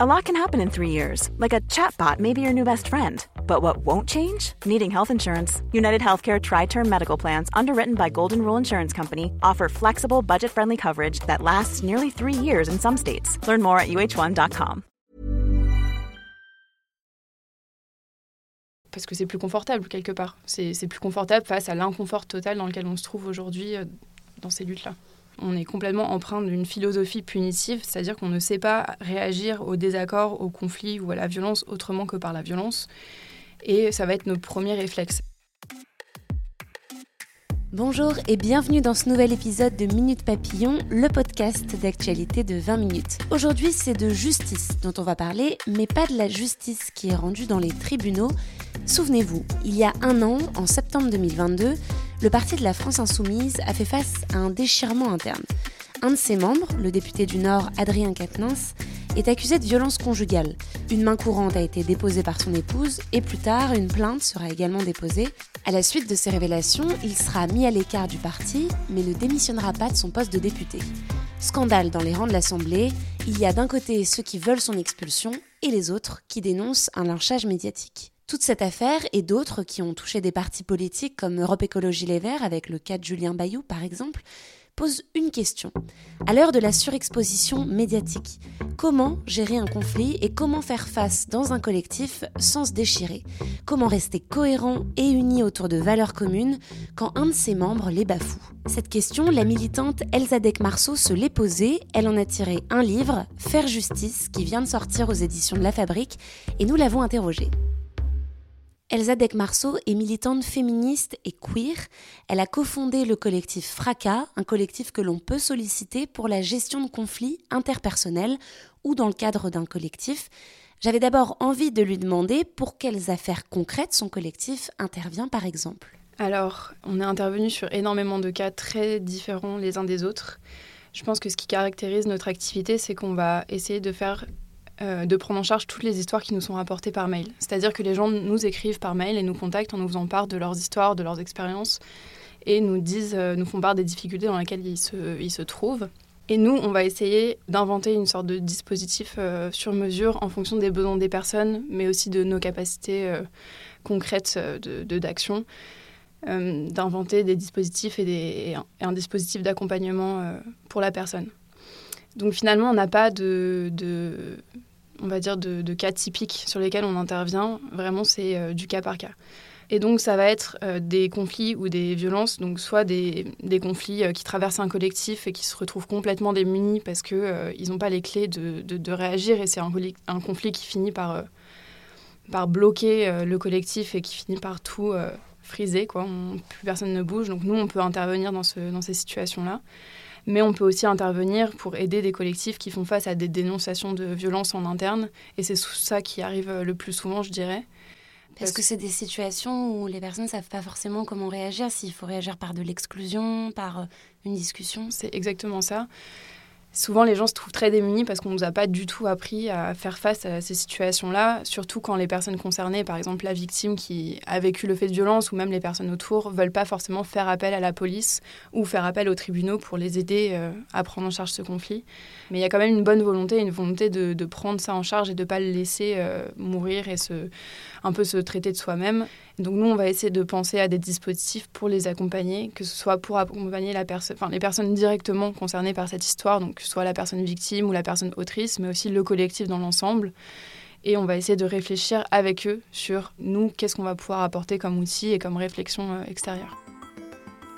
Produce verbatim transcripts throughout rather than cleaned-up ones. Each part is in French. A lot can happen in three years, like a chatbot may be your new best friend. But what won't change? Needing health insurance. United Healthcare Tri-Term Medical Plans, underwritten by Golden Rule Insurance Company, offer flexible, budget-friendly coverage that lasts nearly three years in some states. Learn more at u h one point com. Parce que c'est plus confortable, quelque part. C'est, c'est plus confortable face à l'inconfort total dans lequel on se trouve aujourd'hui euh, dans ces luttes-là. On est complètement empreint d'une philosophie punitive, c'est-à-dire qu'on ne sait pas réagir au désaccord, au conflit ou à la violence autrement que par la violence. Et ça va être notre premier réflexe. Bonjour et bienvenue dans ce nouvel épisode de Minute Papillon, le podcast d'actualité de vingt minutes. Aujourd'hui, c'est de justice dont on va parler, mais pas de la justice qui est rendue dans les tribunaux. Souvenez-vous, il y a un an, en septembre deux mille vingt-deux, le parti de la France Insoumise a fait face à un déchirement interne. Un de ses membres, le député du Nord Adrien Quatennens, est accusé de violence conjugale. Une main courante a été déposée par son épouse et plus tard, une plainte sera également déposée. À la suite de ces révélations, il sera mis à l'écart du parti, mais ne démissionnera pas de son poste de député. Scandale dans les rangs de l'Assemblée, il y a d'un côté ceux qui veulent son expulsion et les autres qui dénoncent un lynchage médiatique. Toute cette affaire et d'autres qui ont touché des partis politiques comme Europe Écologie Les Verts, avec le cas de Julien Bayou par exemple, pose une question. À l'heure de la surexposition médiatique, comment gérer un conflit et comment faire face dans un collectif sans se déchirer ? Comment rester cohérent et uni autour de valeurs communes quand un de ses membres les bafoue ? Cette question, la militante Elsa Deck-Marsault se l'est posée. Elle en a tiré un livre, Faire justice, qui vient de sortir aux éditions de La Fabrique, et nous l'avons interrogée. Elsa Deck-Marsault est militante féministe et queer. Elle a cofondé le collectif Fraca, un collectif que l'on peut solliciter pour la gestion de conflits interpersonnels ou dans le cadre d'un collectif. J'avais d'abord envie de lui demander pour quelles affaires concrètes son collectif intervient par exemple. Alors, on est intervenu sur énormément de cas très différents les uns des autres. Je pense que ce qui caractérise notre activité, c'est qu'on va essayer de faire... Euh, de prendre en charge toutes les histoires qui nous sont rapportées par mail. C'est-à-dire que les gens nous écrivent par mail et nous contactent en nous faisant part de leurs histoires, de leurs expériences, et nous disent, euh, nous font part des difficultés dans lesquelles ils se, ils se trouvent. Et nous, on va essayer d'inventer une sorte de dispositif euh, sur mesure en fonction des besoins des personnes, mais aussi de nos capacités euh, concrètes de, de, d'action, euh, d'inventer des dispositifs et, des, et, un, et un dispositif d'accompagnement euh, pour la personne. Donc finalement, on n'a pas de... de on va dire, de, de cas typiques sur lesquels on intervient. Vraiment, c'est euh, du cas par cas. Et donc, ça va être euh, des conflits ou des violences, donc soit des, des conflits euh, qui traversent un collectif et qui se retrouvent complètement démunis parce qu'ils euh, n'ont pas les clés de, de, de réagir, et c'est un, un conflit qui finit par, euh, par bloquer euh, le collectif et qui finit par tout euh, friser, quoi. On, plus personne ne bouge, donc nous, on peut intervenir dans, ce, dans ces situations-là. Mais on peut aussi intervenir pour aider des collectifs qui font face à des dénonciations de violences en interne. Et c'est ça qui arrive le plus souvent, je dirais. Parce, Parce que c'est des situations où les personnes ne savent pas forcément comment réagir, s'il faut réagir par de l'exclusion, par une discussion. C'est exactement ça. Souvent, les gens se trouvent très démunis parce qu'on ne nous a pas du tout appris à faire face à ces situations-là, surtout quand les personnes concernées, par exemple la victime qui a vécu le fait de violence ou même les personnes autour, ne veulent pas forcément faire appel à la police ou faire appel aux tribunaux pour les aider euh, à prendre en charge ce conflit. Mais il y a quand même une bonne volonté, une volonté de, de prendre ça en charge et de ne pas le laisser euh, mourir et se, un peu se traiter de soi-même. Donc nous, on va essayer de penser à des dispositifs pour les accompagner, que ce soit pour accompagner la perso- enfin, les personnes directement concernées par cette histoire, donc que ce soit la personne victime ou la personne autrice, mais aussi le collectif dans l'ensemble. Et on va essayer de réfléchir avec eux sur, nous, qu'est-ce qu'on va pouvoir apporter comme outil et comme réflexion extérieure.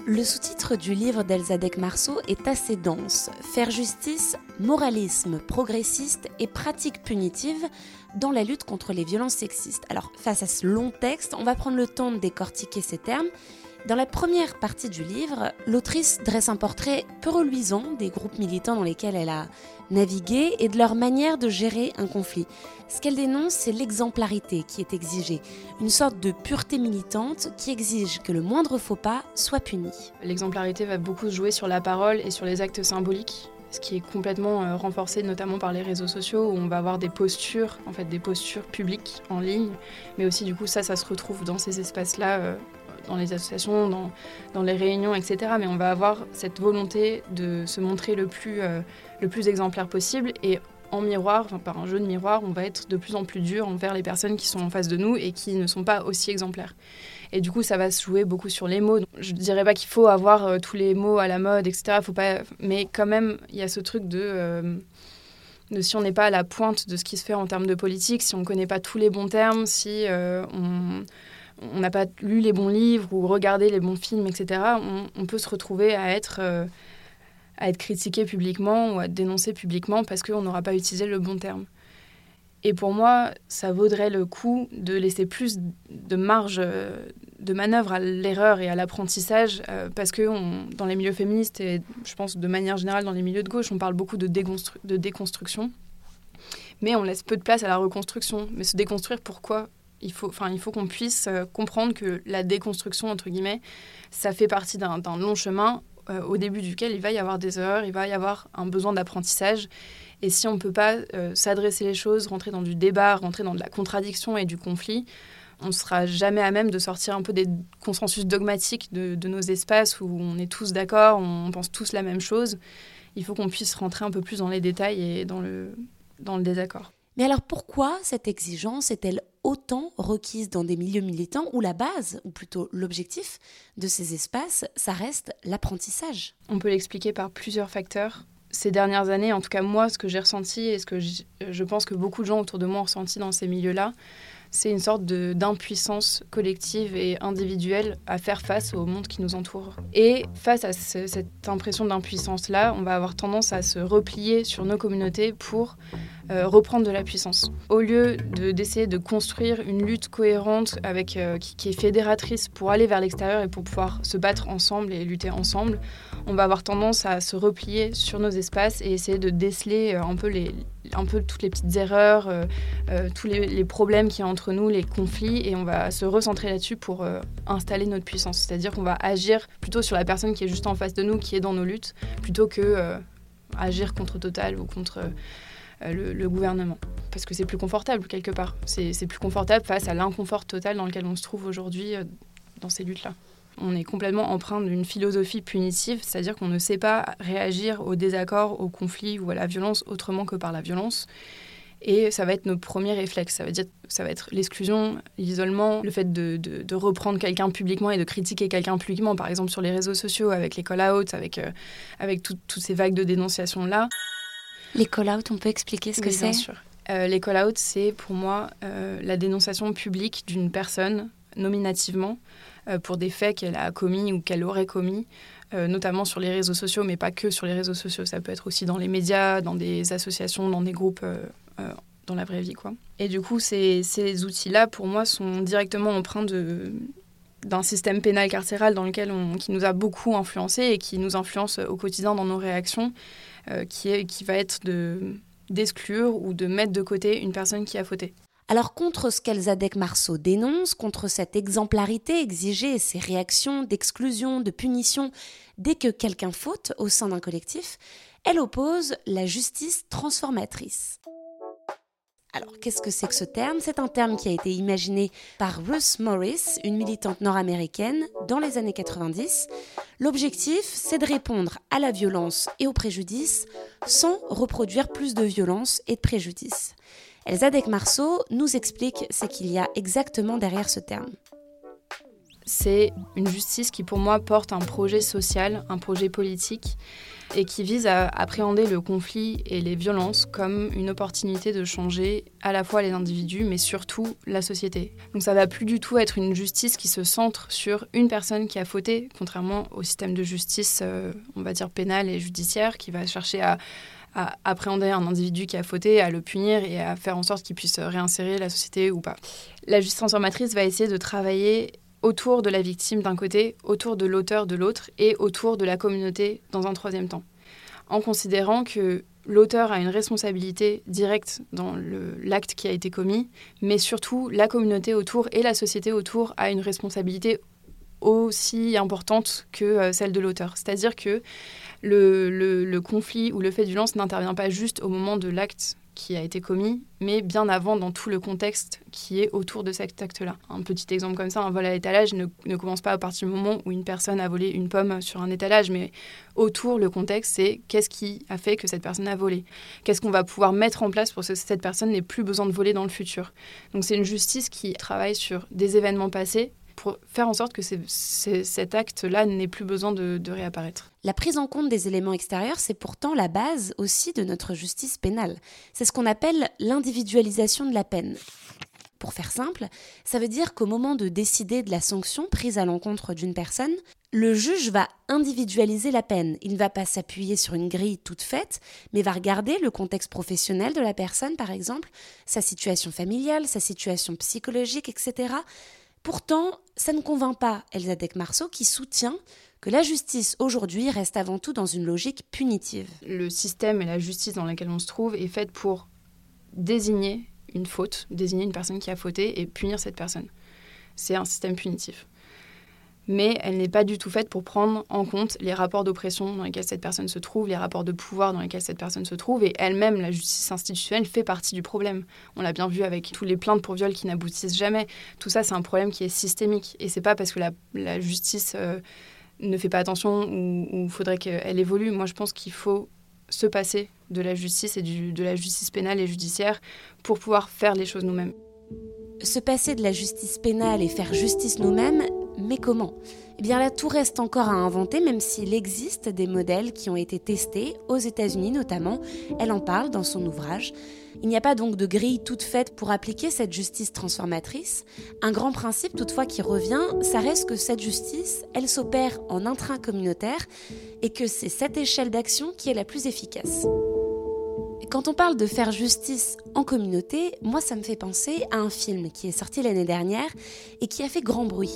Le sous-titre du livre d'Elsa Deck-Marsault est assez dense. Faire justice, moralisme progressiste et pratique punitive dans la lutte contre les violences sexistes. Alors, face à ce long texte, on va prendre le temps de décortiquer ces termes. Dans la première partie du livre, l'autrice dresse un portrait peu reluisant des groupes militants dans lesquels elle a navigué et de leur manière de gérer un conflit. Ce qu'elle dénonce, c'est l'exemplarité qui est exigée, une sorte de pureté militante qui exige que le moindre faux pas soit puni. L'exemplarité va beaucoup jouer sur la parole et sur les actes symboliques, ce qui est complètement renforcé notamment par les réseaux sociaux où on va avoir des postures, en fait des postures publiques en ligne, mais aussi du coup ça, ça se retrouve dans ces espaces-là, euh, dans les associations, dans, dans les réunions, et cetera. Mais on va avoir cette volonté de se montrer le plus, euh, le plus exemplaire possible. Et en miroir, enfin, par un jeu de miroir, on va être de plus en plus dur envers les personnes qui sont en face de nous et qui ne sont pas aussi exemplaires. Et du coup, ça va se jouer beaucoup sur les mots. Je ne dirais pas qu'il faut avoir euh, tous les mots à la mode, et cetera. Faut pas... Mais quand même, il y a ce truc de... Euh... De si on n'est pas à la pointe de ce qui se fait en termes de politique, si on ne connaît pas tous les bons termes, si euh, on n'a pas lu les bons livres ou regardé les bons films, et cetera, on, on peut se retrouver à être, euh, à être critiqué publiquement ou à être dénoncé publiquement parce qu'on n'aura pas utilisé le bon terme. Et pour moi, ça vaudrait le coup de laisser plus de marge de manœuvre à l'erreur et à l'apprentissage, euh, parce que on, dans les milieux féministes, et je pense de manière générale dans les milieux de gauche, on parle beaucoup de, déconstru- de déconstruction, mais on laisse peu de place à la reconstruction. Mais se déconstruire, pourquoi ? Il faut, enfin, il faut qu'on puisse euh, comprendre que la déconstruction, entre guillemets, ça fait partie d'un, d'un long chemin euh, au début duquel il va y avoir des erreurs, il va y avoir un besoin d'apprentissage. Et si on ne peut pas euh, s'adresser les choses, rentrer dans du débat, rentrer dans de la contradiction et du conflit, on ne sera jamais à même de sortir un peu des consensus dogmatiques de, de nos espaces où on est tous d'accord, on pense tous la même chose. Il faut qu'on puisse rentrer un peu plus dans les détails et dans le, dans le désaccord. Mais alors pourquoi cette exigence est-elle autant requise dans des milieux militants où la base, ou plutôt l'objectif de ces espaces, ça reste l'apprentissage ? On peut l'expliquer par plusieurs facteurs. Ces dernières années, en tout cas moi, ce que j'ai ressenti et ce que je pense que beaucoup de gens autour de moi ont ressenti dans ces milieux-là, c'est une sorte de, d'impuissance collective et individuelle à faire face au monde qui nous entoure. Et face à ce, cette impression d'impuissance-là, on va avoir tendance à se replier sur nos communautés pour euh, reprendre de la puissance. Au lieu de, d'essayer de construire une lutte cohérente avec, euh, qui, qui est fédératrice pour aller vers l'extérieur et pour pouvoir se battre ensemble et lutter ensemble, on va avoir tendance à se replier sur nos espaces et essayer de déceler un peu, les, un peu toutes les petites erreurs, euh, euh, tous les, les problèmes qu'il y a entre nous, les conflits, et on va se recentrer là-dessus pour euh, installer notre puissance. C'est-à-dire qu'on va agir plutôt sur la personne qui est juste en face de nous, qui est dans nos luttes, plutôt que euh, agir contre Total ou contre euh, le, le gouvernement. Parce que c'est plus confortable, quelque part. C'est, c'est plus confortable face à l'inconfort total dans lequel on se trouve aujourd'hui euh, dans ces luttes-là. On est complètement empreint d'une philosophie punitive, c'est-à-dire qu'on ne sait pas réagir au désaccord, au conflit ou à la violence autrement que par la violence. Et ça va être nos premiers réflexes. Ça veut dire, ça va être l'exclusion, l'isolement, le fait de, de, de reprendre quelqu'un publiquement et de critiquer quelqu'un publiquement, par exemple sur les réseaux sociaux, avec les call-outs, avec, euh, avec tout, toutes ces vagues de dénonciations-là. Les call-outs, on peut expliquer ce que oui, c'est ? Bien sûr. Euh, les call-outs, c'est pour moi euh, la dénonciation publique d'une personne, nominativement, pour des faits qu'elle a commis ou qu'elle aurait commis, euh, notamment sur les réseaux sociaux, mais pas que sur les réseaux sociaux. Ça peut être aussi dans les médias, dans des associations, dans des groupes, euh, euh, dans la vraie vie, quoi. Et du coup, ces, ces outils-là, pour moi, sont directement empreints de, d'un système pénal carcéral dans lequel on, qui nous a beaucoup influencés et qui nous influence au quotidien dans nos réactions, euh, qui, est, qui va être de, d'exclure ou de mettre de côté une personne qui a fauté. Alors contre ce qu'Elsa Deck-Marsault dénonce, contre cette exemplarité exigée et ces réactions d'exclusion, de punition, dès que quelqu'un faute au sein d'un collectif, elle oppose la justice transformatrice. Alors qu'est-ce que c'est que ce terme ? C'est un terme qui a été imaginé par Ruth Morris, une militante nord-américaine, dans les années quatre-vingt-dix. L'objectif, c'est de répondre à la violence et aux préjudices sans reproduire plus de violence et de préjudices. Elsa Deck-Marsault nous explique ce qu'il y a exactement derrière ce terme. C'est une justice qui, pour moi, porte un projet social, un projet politique, et qui vise à appréhender le conflit et les violences comme une opportunité de changer à la fois les individus, mais surtout la société. Donc ça ne va plus du tout être une justice qui se centre sur une personne qui a fauté, contrairement au système de justice, euh, on va dire, pénale et judiciaire, qui va chercher à... à appréhender un individu qui a fauté, à le punir et à faire en sorte qu'il puisse réinsérer la société ou pas. La justice transformatrice va essayer de travailler autour de la victime d'un côté, autour de l'auteur de l'autre et autour de la communauté dans un troisième temps, en considérant que l'auteur a une responsabilité directe dans le, l'acte qui a été commis, mais surtout la communauté autour et la société autour a une responsabilité aussi importante que celle de l'auteur. C'est-à-dire que Le, le, le conflit ou le fait de violence n'intervient pas juste au moment de l'acte qui a été commis, mais bien avant dans tout le contexte qui est autour de cet acte-là. Un petit exemple comme ça, un vol à l'étalage ne, ne commence pas à partir du moment où une personne a volé une pomme sur un étalage, mais autour, le contexte, c'est qu'est-ce qui a fait que cette personne a volé ? Qu'est-ce qu'on va pouvoir mettre en place pour que cette personne n'ait plus besoin de voler dans le futur ? Donc c'est une justice qui travaille sur des événements passés, pour faire en sorte que c'est, c'est, cet acte-là n'ait plus besoin de, de réapparaître. La prise en compte des éléments extérieurs, c'est pourtant la base aussi de notre justice pénale. C'est ce qu'on appelle l'individualisation de la peine. Pour faire simple, ça veut dire qu'au moment de décider de la sanction prise à l'encontre d'une personne, le juge va individualiser la peine. Il ne va pas s'appuyer sur une grille toute faite, mais va regarder le contexte professionnel de la personne, par exemple, sa situation familiale, sa situation psychologique, et cetera. Pourtant, ça ne convainc pas Elsa Deck-Marsault qui soutient que la justice aujourd'hui reste avant tout dans une logique punitive. Le système et la justice dans laquelle on se trouve est faite pour désigner une faute, désigner une personne qui a fauté et punir cette personne. C'est un système punitif. Mais elle n'est pas du tout faite pour prendre en compte les rapports d'oppression dans lesquels cette personne se trouve, les rapports de pouvoir dans lesquels cette personne se trouve, et elle-même, la justice institutionnelle, fait partie du problème. On l'a bien vu avec tous les plaintes pour viol qui n'aboutissent jamais. Tout ça, c'est un problème qui est systémique, et c'est pas parce que la, la justice euh, ne fait pas attention ou il faudrait qu'elle évolue. Moi, je pense qu'il faut se passer de la justice et du, de la justice pénale et judiciaire pour pouvoir faire les choses nous-mêmes. Se passer de la justice pénale et faire justice nous-mêmes, mais comment ? Eh bien là, tout reste encore à inventer, même s'il existe des modèles qui ont été testés, aux États-Unis notamment. Elle en parle dans son ouvrage. Il n'y a pas donc de grille toute faite pour appliquer cette justice transformatrice. Un grand principe toutefois qui revient, ça reste que cette justice, elle s'opère en intracommunautaire et que c'est cette échelle d'action qui est la plus efficace. Quand on parle de faire justice en communauté, moi ça me fait penser à un film qui est sorti l'année dernière et qui a fait grand bruit.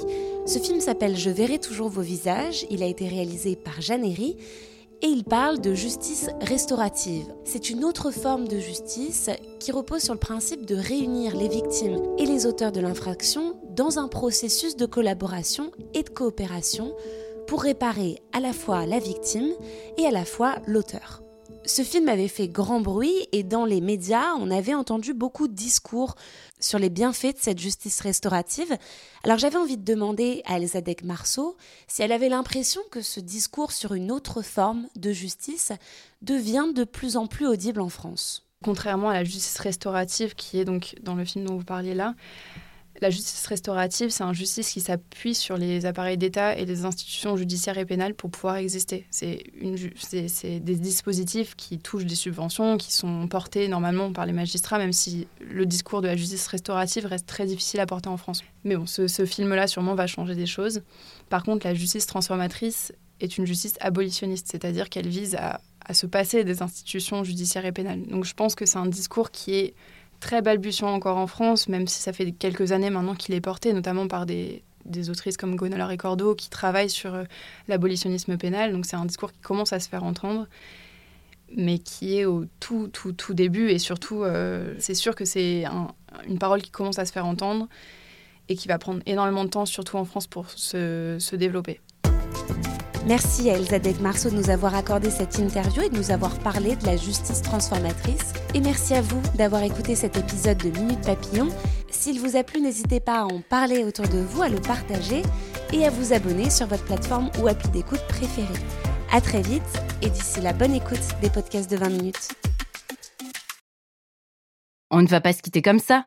Ce film s'appelle « Je verrai toujours vos visages », il a été réalisé par Jeanne Herry et il parle de justice restaurative. C'est une autre forme de justice qui repose sur le principe de réunir les victimes et les auteurs de l'infraction dans un processus de collaboration et de coopération pour réparer à la fois la victime et à la fois l'auteur. Ce film avait fait grand bruit et dans les médias, on avait entendu beaucoup de discours sur les bienfaits de cette justice restaurative. Alors j'avais envie de demander à Elsa Deck-Marsault si elle avait l'impression que ce discours sur une autre forme de justice devient de plus en plus audible en France. Contrairement à la justice restaurative qui est donc dans le film dont vous parliez là, la justice restaurative, c'est une justice qui s'appuie sur les appareils d'État et les institutions judiciaires et pénales pour pouvoir exister. C'est, une ju- c'est, c'est des dispositifs qui touchent des subventions, qui sont portés normalement par les magistrats, même si le discours de la justice restaurative reste très difficile à porter en France. Mais bon, ce, ce film-là sûrement va changer des choses. Par contre, la justice transformatrice est une justice abolitionniste, c'est-à-dire qu'elle vise à, à se passer des institutions judiciaires et pénales. Donc je pense que c'est un discours qui est très balbutiant encore en France, même si ça fait quelques années maintenant qu'il est porté, notamment par des, des autrices comme Gonola Recordo qui travaillent sur l'abolitionnisme pénal. Donc c'est un discours qui commence à se faire entendre, mais qui est au tout, tout, tout début. Et surtout, euh, c'est sûr que c'est un, une parole qui commence à se faire entendre et qui va prendre énormément de temps, surtout en France, pour se, se développer. Merci à Elsa Deck-Marsault de nous avoir accordé cette interview et de nous avoir parlé de la justice transformatrice. Et merci à vous d'avoir écouté cet épisode de Minute Papillon. S'il vous a plu, n'hésitez pas à en parler autour de vous, à le partager et à vous abonner sur votre plateforme ou appli d'écoute préférée. À très vite et d'ici la bonne écoute des podcasts de vingt minutes. On ne va pas se quitter comme ça.